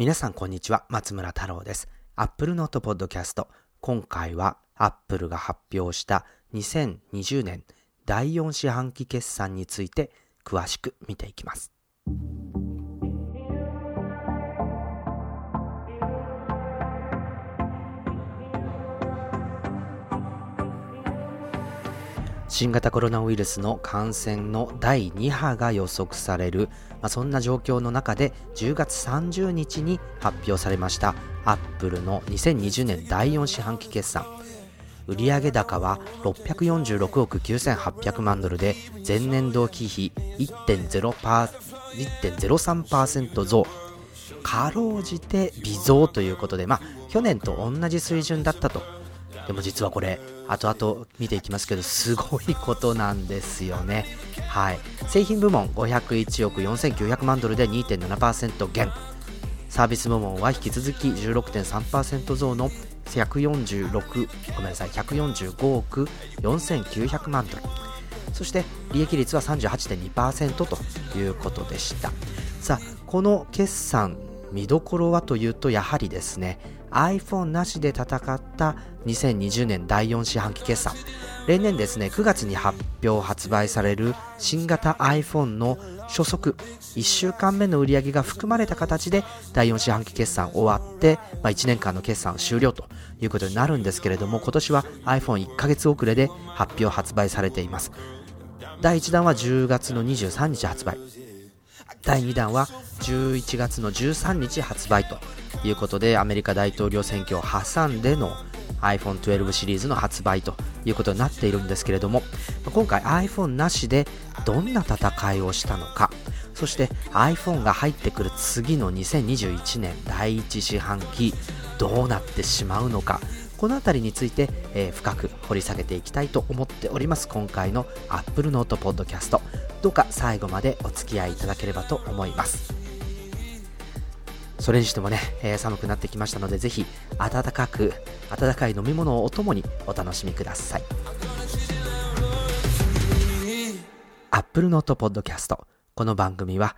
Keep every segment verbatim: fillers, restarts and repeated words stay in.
皆さんこんにちは、松村太郎です。 Apple Note Podcast、 今回は Apple が発表したにせんにじゅうねんだいよん四半期決算について詳しく見ていきます。新型コロナウイルスの感染のだいに波が予測される、まあ、そんな状況の中でじゅうがつさんじゅうにちに発表されましたアップルのにせんにじゅうねんだいよん四半期決算。売上高はろっぴゃくよんじゅうろくおくきゅうせんはっぴゃくまんドルで前年同期比 いってんぜろさんパーセント 増、かろうじて微増ということで、まあ、去年と同じ水準だったと。でも実はこれ後々見ていきますけど、すごいことなんですよね。はい、製品部門ごひゃくいちおくよんせんきゅうひゃくまんドルで にてんななパーセント 減、サービス部門は引き続き じゅうろくてんさんパーセント 増のひゃくよんじゅうごおくよんせんきゅうひゃくまんドル、そして利益率は さんじゅうはちてんにパーセント ということでした。さあ、この決算見どころはというと、やはりですね、 iPhone なしで戦ったにせんにじゅうねんだいよん四半期決算。例年ですね、くがつに発表発売される新型 iPhone の初速いっしゅうかんめの売り上げが含まれた形でだいよん四半期決算終わって、まあ、いちねんかんの決算終了ということになるんですけれども、今年は アイフォンいっかげつ遅れで発表発売されています。だいいちだんはじゅうがつのにじゅうさんにち発売、だいにだんはじゅういちがつのじゅうさんにち発売ということで、アメリカ大統領選挙を挟んでの アイフォンじゅうに シリーズの発売ということになっているんですけれども、今回 iPhone なしでどんな戦いをしたのか、そして iPhone が入ってくる次のにせんにじゅういちねんだいいち四半期どうなってしまうのか、このあたりについて、えー、深く掘り下げていきたいと思っております。今回の Apple Note Podcast、 どうか最後までお付き合いいただければと思います。それにしてもね、えー、寒くなってきましたので、ぜひ温かく温かい飲み物をお供にお楽しみください。 Apple Note Podcast、 この番組は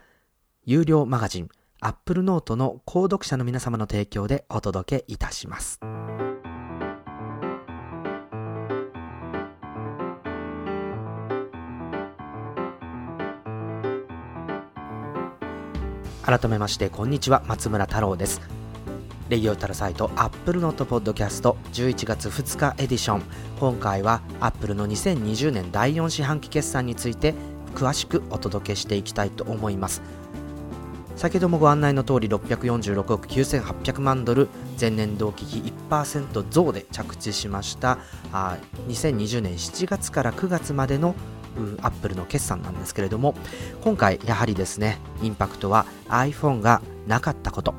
有料マガジン Apple Note の購読者の皆様の提供でお届けいたします。改めましてこんにちは、松村太郎です。レギュタルサイト Apple Note Podcast じゅういちがつふつかエディション、今回は Apple のにせんにじゅうねんだいよん四半期決算について詳しくお届けしていきたいと思います。先ほどもご案内の通りろっぴゃくよんじゅうろくおくきゅうせんはっぴゃくまんドル、前年同期比 いちパーセント 増で着地しました。あにせんにじゅうねんしちがつからくがつまでのアップルの決算なんですけれども、今回やはりですね、インパクトは iPhone がなかったこと、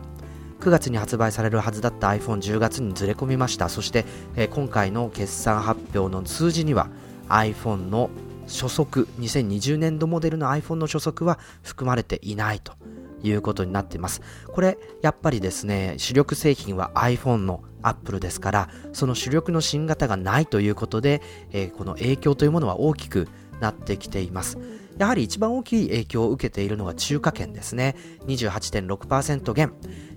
くがつに発売されるはずだった アイフォンじゅうがつにずれ込みました。そして、えー、今回の決算発表の数字には iPhone の初速、にせんにじゅうねんどモデルの iPhone の初速は含まれていないということになっています。これやっぱりですね、主力製品は iPhone のアップルですから、その主力の新型がないということで、えー、この影響というものは大きくなってきています。やはり一番大きい影響を受けているのが中華圏ですね。 にじゅうはちてんろくパーセント 減、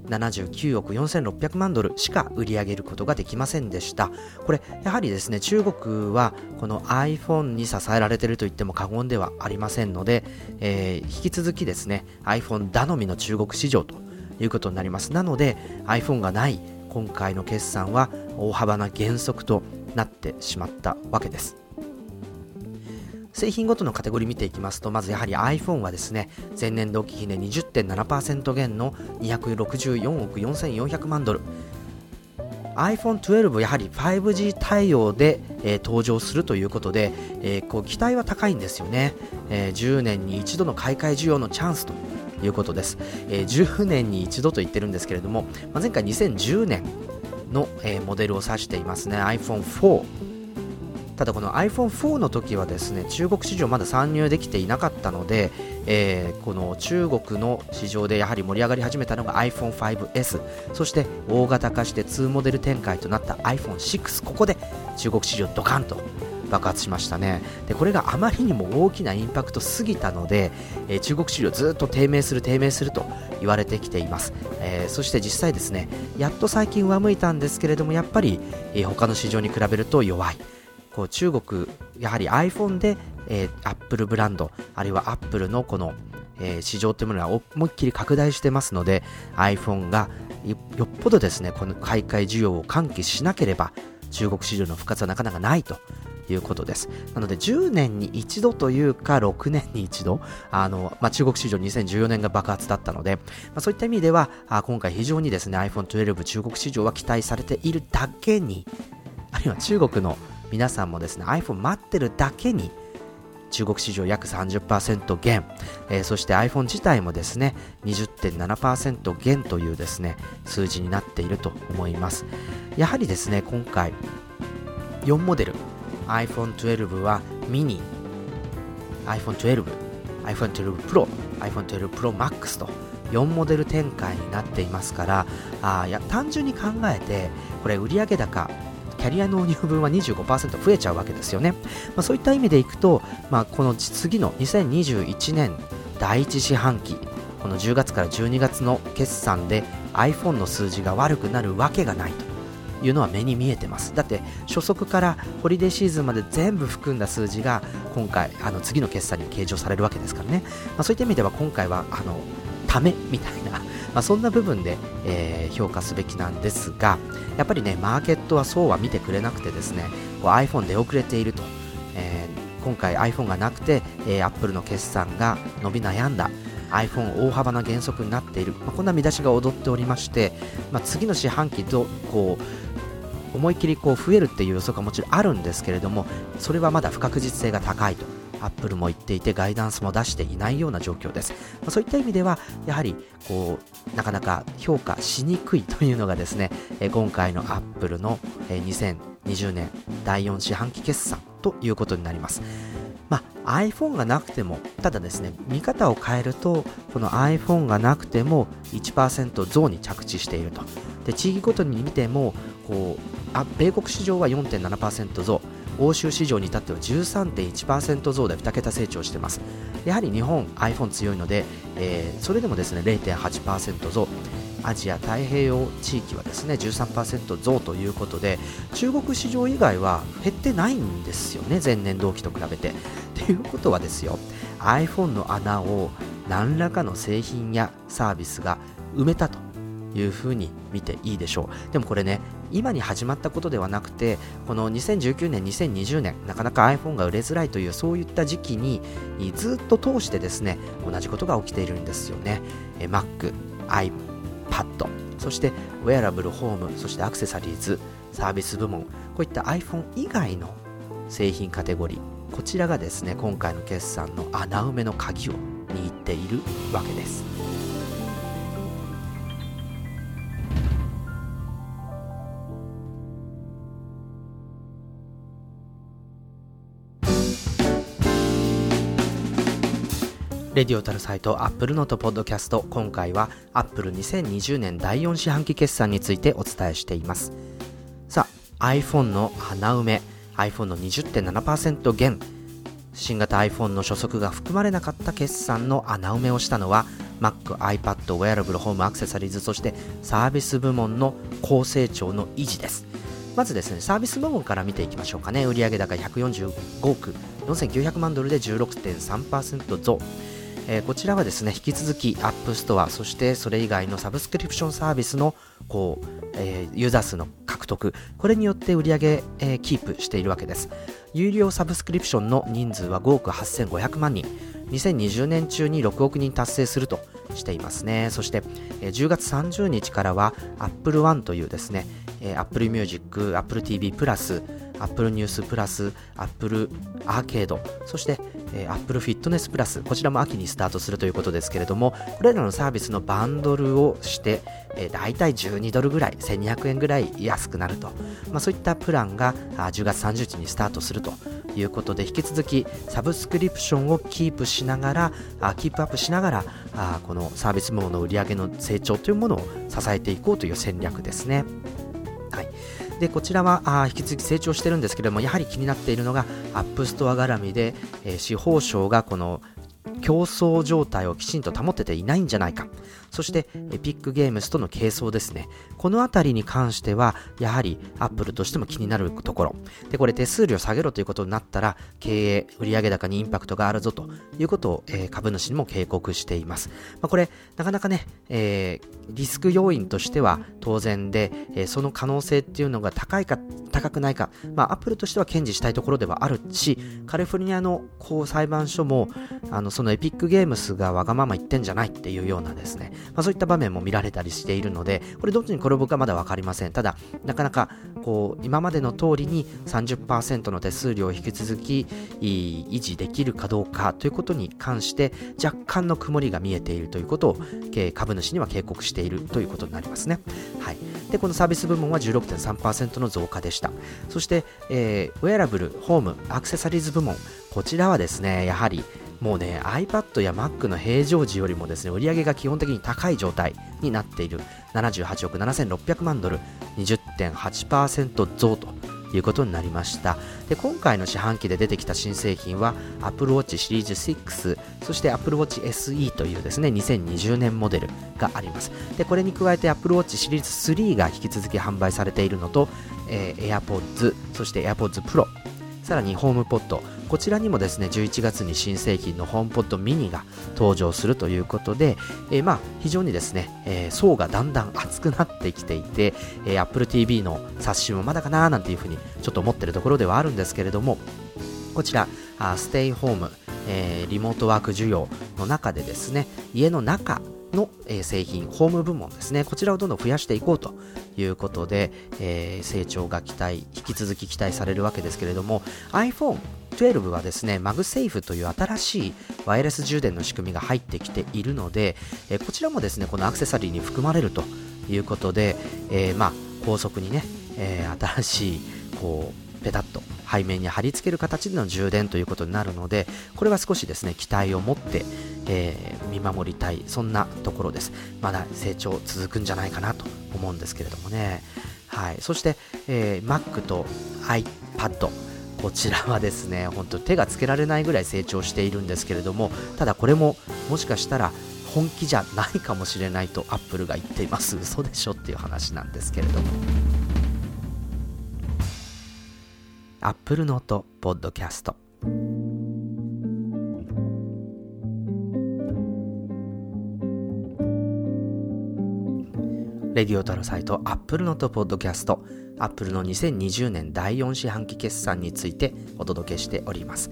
ななじゅうきゅうおくよんせんろっぴゃくまんドルしか売り上げることができませんでした。これやはりですね、中国はこの iPhone に支えられていると言っても過言ではありませんので、えー、引き続きですね iPhone 頼みの中国市場ということになります。なので iPhone がない今回の決算は大幅な減速となってしまったわけです。製品ごとのカテゴリー見ていきますと、まずやはり iPhone はですね、前年同期比で にじゅってんななパーセント 減のにひゃくろくじゅうよんおくよんせんよんひゃくまんドル、 アイフォンじゅうに やはり ファイブジー 対応で、えー、登場するということで、えー、こう期待は高いんですよね。えー、じゅうねんに一度の買い替え需要のチャンスということです。えー、じゅうねんに一度と言ってるんですけれども、まあ、前回にせんじゅうねんの、えー、モデルを指していますね、 アイフォンフォー。ただこの アイフォンフォー の時はですね、中国市場まだ参入できていなかったので、えー、この中国の市場でやはり盛り上がり始めたのが アイフォンファイブエス、 そして大型化してにモデル展開となった アイフォンシックス、ここで中国市場ドカンと爆発しましたね。でこれがあまりにも大きなインパクトすぎたので、えー、中国市場ずっと低迷する低迷すると言われてきています。えー、そして実際ですね、やっと最近上向いたんですけれども、やっぱり、えー、他の市場に比べると弱い。こう中国、やはり iPhone で、えー、Apple ブランドあるいは Apple のこの、えー、市場というものは思いっきり拡大してますので、 iPhone がよっぽどですねこの買い替え需要を喚起しなければ中国市場の復活はなかなかないということです。なのでじゅうねんに一度というかろくねんに一度あの、まあ、中国市場にせんじゅうよねんが爆発だったので、まあ、そういった意味ではあ今回非常にですね アイフォンじゅうに 中国市場は期待されているだけに、あるいは中国の皆さんもですね iPhone 待ってるだけに中国市場約 さんじゅっパーセント 減、えー、そして iPhone 自体もですね にじゅってんななパーセント 減というですね数字になっていると思います。やはりですね今回よんモデル アイフォンじゅうに はミニ アイフォンじゅうに アイフォンじゅうに Proアイフォンじゅうに Pro Max とよんモデル展開になっていますから、あいや単純に考えてこれ売上高キャリア納入分は にじゅうごパーセント 増えちゃうわけですよね。まあ、そういった意味でいくと、まあ、この次のにせんにじゅういちねんだいいち四半期、このじゅうがつからじゅうにがつの決算で iPhone の数字が悪くなるわけがないというのは目に見えてます。だって初速からホリデーシーズンまで全部含んだ数字が今回あの次の決算に計上されるわけですからね。まあ、そういった意味では今回はあのためみたいな、まあ、そんな部分で、えー、評価すべきなんですが、やっぱりねマーケットはそうは見てくれなくてですね、こう iPhone 出遅れていると、えー、今回 iPhone がなくて、えー、Apple の決算が伸び悩んだ、 iPhone 大幅な減速になっている、まあ、こんな見出しが踊っておりまして、まあ、次の四半期とこう思い切りこう増えるっていう予測はもちろんあるんですけれども、それはまだ不確実性が高いとアップルも言っていて、ガイダンスも出していないような状況です。まあ、そういった意味ではやはりこうなかなか評価しにくいというのがですね、え今回のアップルのにせんにじゅうねんだいよん四半期決算ということになります。まあ、iPhone がなくても、ただですね見方を変えるとこの iPhone がなくても いちパーセント 増に着地していると。で地域ごとに見てもこうあ米国市場は よんてんななパーセント 増、欧州市場に至っては じゅうさんてんいちパーセント 増でに桁成長しています。やはり日本 iPhone 強いので、えー、それでもですね れいてんはちパーセント 増、アジア太平洋地域はですね じゅうさんパーセント 増ということで、中国市場以外は減ってないんですよね、前年同期と比べて。ということはですよ、 iPhone の穴を何らかの製品やサービスが埋めたというふうに見ていいでしょう。でもこれね今に始まったことではなくて、このにせんじゅうきゅうねんにせんにじゅうねんなかなか iPhone が売れづらいというそういった時期にずっと通してですね同じことが起きているんですよね。 Mac、iPad、そしてウェアラブル、ホーム、そしてアクセサリーズ、サービス部門、こういった iPhone 以外の製品カテゴリー、こちらがですね今回の決算の穴埋めの鍵を握っているわけです。レディオタルサイト Apple Note Podcast、 今回は Apple にせんにじゅうねんだいよん四半期決算についてお伝えしています。さあ iPhone の穴埋め、 iPhone の にじゅってんななパーセント 減、新型 iPhone の初速が含まれなかった決算の穴埋めをしたのは Mac、iPad、ウェアラブル、ホーム、アクセサリーズ、そしてサービス部門の高成長の維持です。まずですねサービス部門から見ていきましょうかね。売上高ひゃくよんじゅうごおくよんせんきゅうひゃくまんドルで じゅうろくてんさんパーセント 増、えー、こちらはですね引き続き App Store、 そしてそれ以外のサブスクリプションサービスのこう、えー、ユーザー数の獲得、これによって売り上げ、えー、キープしているわけです。有料サブスクリプションの人数はごおくはっせんごひゃくまんにん、にせんにじゅうねん中にろくおくにん達成するとしていますね。そして、えー、じゅうがつさんじゅうにちからは Apple One というですね、えー、Apple Music、Apple ティーブイ プラス、Apple News プラス、Apple Arcade、 そして、えー、Apple Fitness プラス、こちらも秋にスタートするということですけれども、これらのサービスのバンドルをして、えー、だいたいじゅうにドルぐらい、せんにひゃくえんぐらい安くなると、まあ、そういったプランがじゅうがつさんじゅうにちにスタートするということで、引き続きサブスクリプションをキープしながらあキープアップしながらあこのサービス網の売り上げの成長というものを支えていこうという戦略ですね。はい、でこちらはあ引き続き成長してるんですけれども、やはり気になっているのがアップストア絡みで、えー、司法省がこの競争状態をきちんと保てていないんじゃないか、そしてエピックゲームズとの係争ですね。このあたりに関してはやはりアップルとしても気になるところで、これ手数料下げろということになったら経営売上高にインパクトがあるぞということを、えー、株主にも警告しています。まあ、これなかなかね、えー、リスク要因としては当然で、えー、その可能性っていうのが高いか高くないか、まあ、アップルとしては堅持したいところではあるし、カリフォルニアの高裁判所もあのそのエピックゲームズがわがまま言ってんじゃないっていうようなですね、まあ、そういった場面も見られたりしているので、これどっちに転ぶかまだ分かりません。ただなかなかこう今までの通りに さんじゅっパーセント の手数料を引き続き維持できるかどうかということに関して若干の曇りが見えているということを株主には警告しているということになりますね。はい、でこのサービス部門は じゅうろくてんさんパーセント の増加でした。そして、えー、ウェアラブル、ホーム、アクセサリーズ部門、こちらはですねやはりもうね iPad や Mac の平常時よりもですね売上が基本的に高い状態になっている。ななじゅうはちおくななせんろっぴゃくまんドル にじゅってんはちパーセント 増ということになりました。で今回の四半期で出てきた新製品は Apple Watch Series ろく、そして Apple Watch エスイー というですねにせんにじゅうねんモデルがあります。でこれに加えて Apple Watch Series スリーが引き続き販売されているのと、えー、AirPods、 そして AirPods Pro、 さらに HomePod、こちらにもですねじゅういちがつに新製品のホームポッドミニが登場するということで、えー、まあ非常にですね、えー、層がだんだん厚くなってきていて、えー、Apple ティーブイ の冊子もまだかなーなんていうふうにちょっと思ってるところではあるんですけれども、こちらあステイホーム、えー、リモートワーク需要の中でですね家の中の製品ホーム部門ですね、こちらをどんどん増やしていこうということで、えー、成長が期待引き続き期待されるわけですけれども、 アイフォンじゅうに はですね MagSafe という新しいワイヤレス充電の仕組みが入ってきているので、えー、こちらもですねこのアクセサリーに含まれるということで、えー、まあ高速にね、えー、新しいこうペタッと背面に貼り付ける形での充電ということになるので、これは少しですね期待を持って、えー、見守りたい、そんなところです。まだ成長続くんじゃないかなと思うんですけれどもね。はい、そして、えー、Mac と iPad、 こちらはですね本当手がつけられないぐらい成長しているんですけれども、ただこれももしかしたら本気じゃないかもしれないと Apple が言っています。嘘でしょっていう話なんですけれども、Apple Note Podcast。 レディオ太郎サイト Apple Note Podcast、 Apple のにせんにじゅうねんだいよん四半期決算についてお届けしております。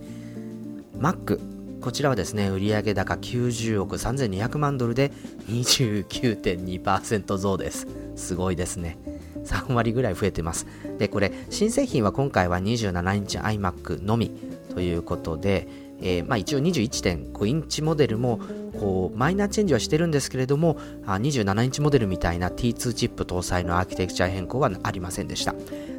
Mac、 こちらはですね売上高きゅうじゅうおくさんぜんにひゃくまんドルで にじゅうきゅうてんにパーセント 増です。すごいですね、さんわりぐらい増えてます。で、これ新製品は今回はにじゅうななインチ iMac のみということで、えーまあ、一応 にじゅういってんごインチモデルもこうマイナーチェンジはしてるんですけれども、にじゅうななインチモデルみたいな ティーツー チップ搭載のアーキテクチャ変更はありませんでした。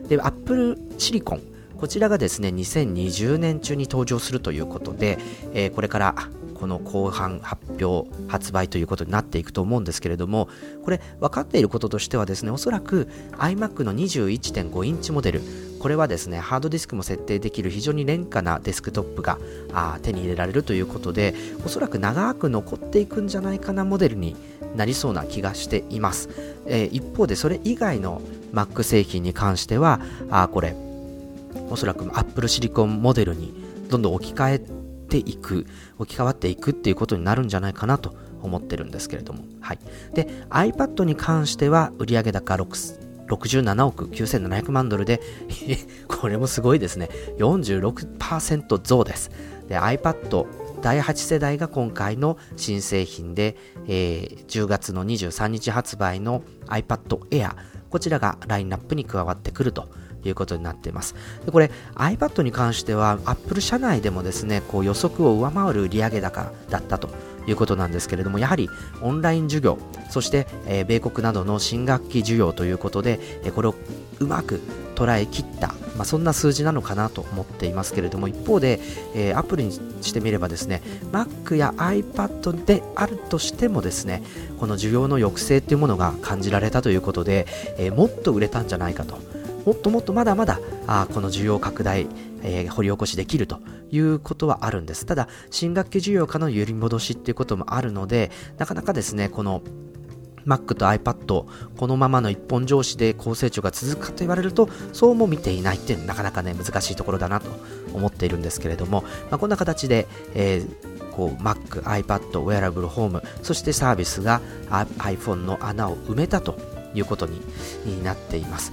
で、Apple Silicon、こちらがですねにせんにじゅうねん中に登場するということで、えー、これからこの後半発表発売ということになっていくと思うんですけれども、これ分かっていることとしてはですね、おそらく iMac の にじゅういってんごインチモデル、これはですねハードディスクも設定できる非常に廉価なデスクトップがあ手に入れられるということで、おそらく長く残っていくんじゃないかなモデルになりそうな気がしています。えー、一方でそれ以外の Mac 製品に関してはあこれおそらく Apple Silicon モデルにどんどん置き換えていく置き換わっていくっていうことになるんじゃないかなと思ってるんですけれども、はい、で iPad に関しては売上高ろくじゅうななおくきゅうせんななひゃくまんドルでこれもすごいですね、 よんじゅうろくパーセント 増です。で iPad だいはち世代が今回の新製品で、えー、じゅうがつのにじゅうさんにち発売の iPad Air、 こちらがラインナップに加わってくるということになっています。でこれ iPad に関しては Apple 社内でもですねこう予測を上回る売上高だったということなんですけれども、やはりオンライン授業、そして、えー、米国などの新学期授業ということで、えー、これをうまく捉え切った、まあ、そんな数字なのかなと思っていますけれども、一方で、えー、Apple にしてみればですね Mac や iPad であるとしてもですねこの需要の抑制というものが感じられたということで、えー、もっと売れたんじゃないかともっともっとまだまだあこの需要拡大、えー、掘り起こしできるということはあるんです。ただ新学期需要からの揺り戻しっていうこともあるので、なかなかですねこのMac と iPad このままの一本上司で高成長が続くかと言われるとそうも見ていないっていうのはなかなかね難しいところだなと思っているんですけれども、まあ、こんな形で、えー、こう Mac、iPad、ウェアラブル、ホームそしてサービスが iPhone の穴を埋めたということになっています。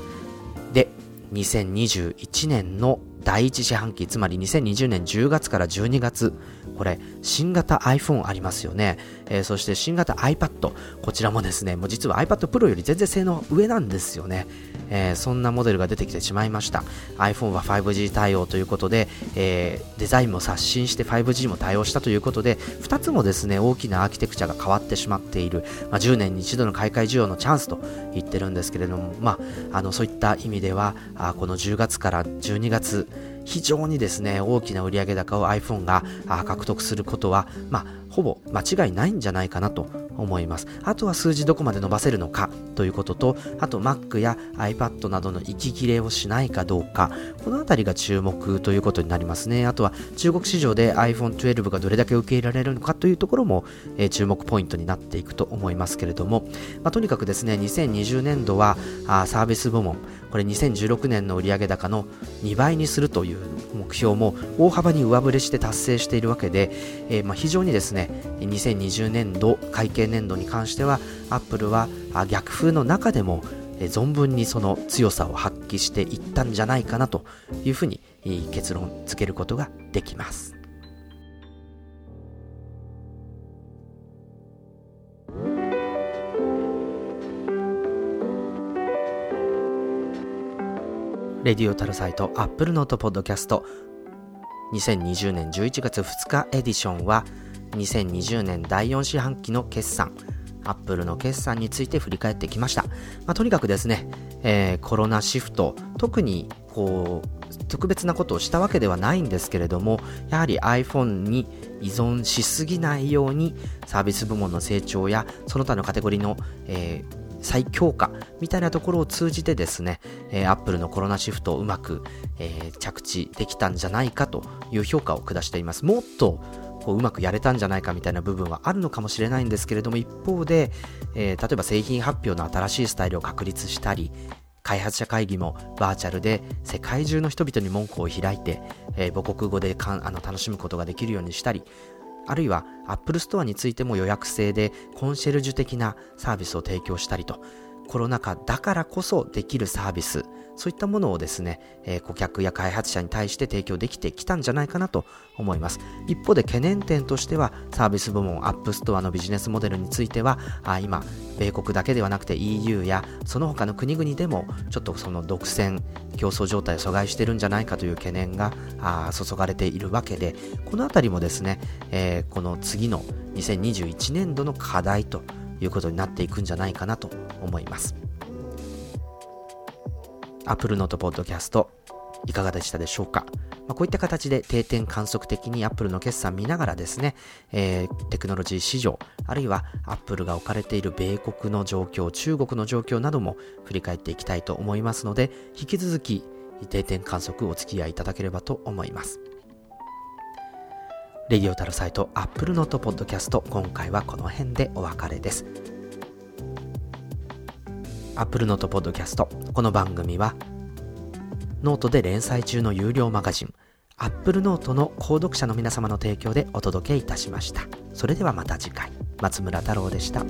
で、にせんにじゅういちねんのだいいち四半期、つまりにせんにじゅうねんじゅうがつからじゅうにがつ、これ新型 iPhone ありますよね、えー、そして新型 iPad、 こちらもですねもう実は iPad Pro より全然性能上なんですよね、えー、そんなモデルが出てきてしまいました。 iPhone は ファイブジー 対応ということで、えー、デザインも刷新して ファイブジー も対応したということでふたつもですね大きなアーキテクチャが変わってしまっている、まあ、じゅうねんに一度の買い替え需要のチャンスと言ってるんですけれども、まあ、あのそういった意味ではあこのじゅうがつからじゅうにがつ非常にですね大きな売上高を iPhone が獲得することは、まあ、ほぼ間違いないんじゃないかなと思います。あとは数字どこまで伸ばせるのかということと、あと Mac や iPad などの息切れをしないかどうか、このあたりが注目ということになりますね。あとは中国市場で アイフォンじゅうに がどれだけ受け入れられるのかというところも、えー、注目ポイントになっていくと思いますけれども、まあ、とにかくですねにせんにじゅうねんどはあーサービス部門、これにせんじゅうろくねんの売上高のにばいにするという目標も大幅に上振れして達成しているわけで、えーまあ、非常にですねにせんにじゅうねんど会計年度に関してはアップルは逆風の中でも存分にその強さを発揮していったんじゃないかなというふうに結論付けることができます。レディオタルサイト Apple Note Podcast にせんにじゅうねんじゅういちがつふつかエディションはにせんにじゅうねんだいよん四半期の決算、アップルの決算について振り返ってきました。まあ、とにかくですね、えー、コロナシフト特にこう特別なことをしたわけではないんですけれども、やはり iPhone に依存しすぎないようにサービス部門の成長やその他のカテゴリーの、えー再強化みたいなところを通じてですね、えー、アップルのコロナシフトをうまく、えー、着地できたんじゃないかという評価を下しています。もっとこううまくやれたんじゃないかみたいな部分はあるのかもしれないんですけれども、一方で、えー、例えば製品発表の新しいスタイルを確立したり、開発者会議もバーチャルで世界中の人々に門戸を開いて、えー、母国語でかんあの楽しむことができるようにしたり、あるいは Apple ストアについても予約制でコンシェルジュ的なサービスを提供したりと、コロナ禍だからこそできるサービス、そういったものをですね、えー、顧客や開発者に対して提供できてきたんじゃないかなと思います。一方で懸念点としてはサービス部門 App Store のビジネスモデルについてはあ今米国だけではなくて イーユー やその他の国々でもちょっとその独占競争状態を阻害してるんじゃないかという懸念があ注がれているわけで、このあたりもですね、えー、この次のにせんにじゅういちねんどの課題ということになっていくんじゃないかなと思います。Apple Note Podcast いかがでしたでしょうか。まあ、こういった形で定点観測的に Apple の決算見ながらですね、えー、テクノロジー市場、あるいは Apple が置かれている米国の状況、中国の状況なども振り返っていきたいと思いますので、引き続き定点観測お付き合いいただければと思います。レディオタルサイト Apple Note Podcast、 今回はこの辺でお別れです。Apple Note Podcast、 この番組はノートで連載中の有料マガジン Apple Note の購読者の皆様の提供でお届けいたしました。それではまた次回、松村太郎でした。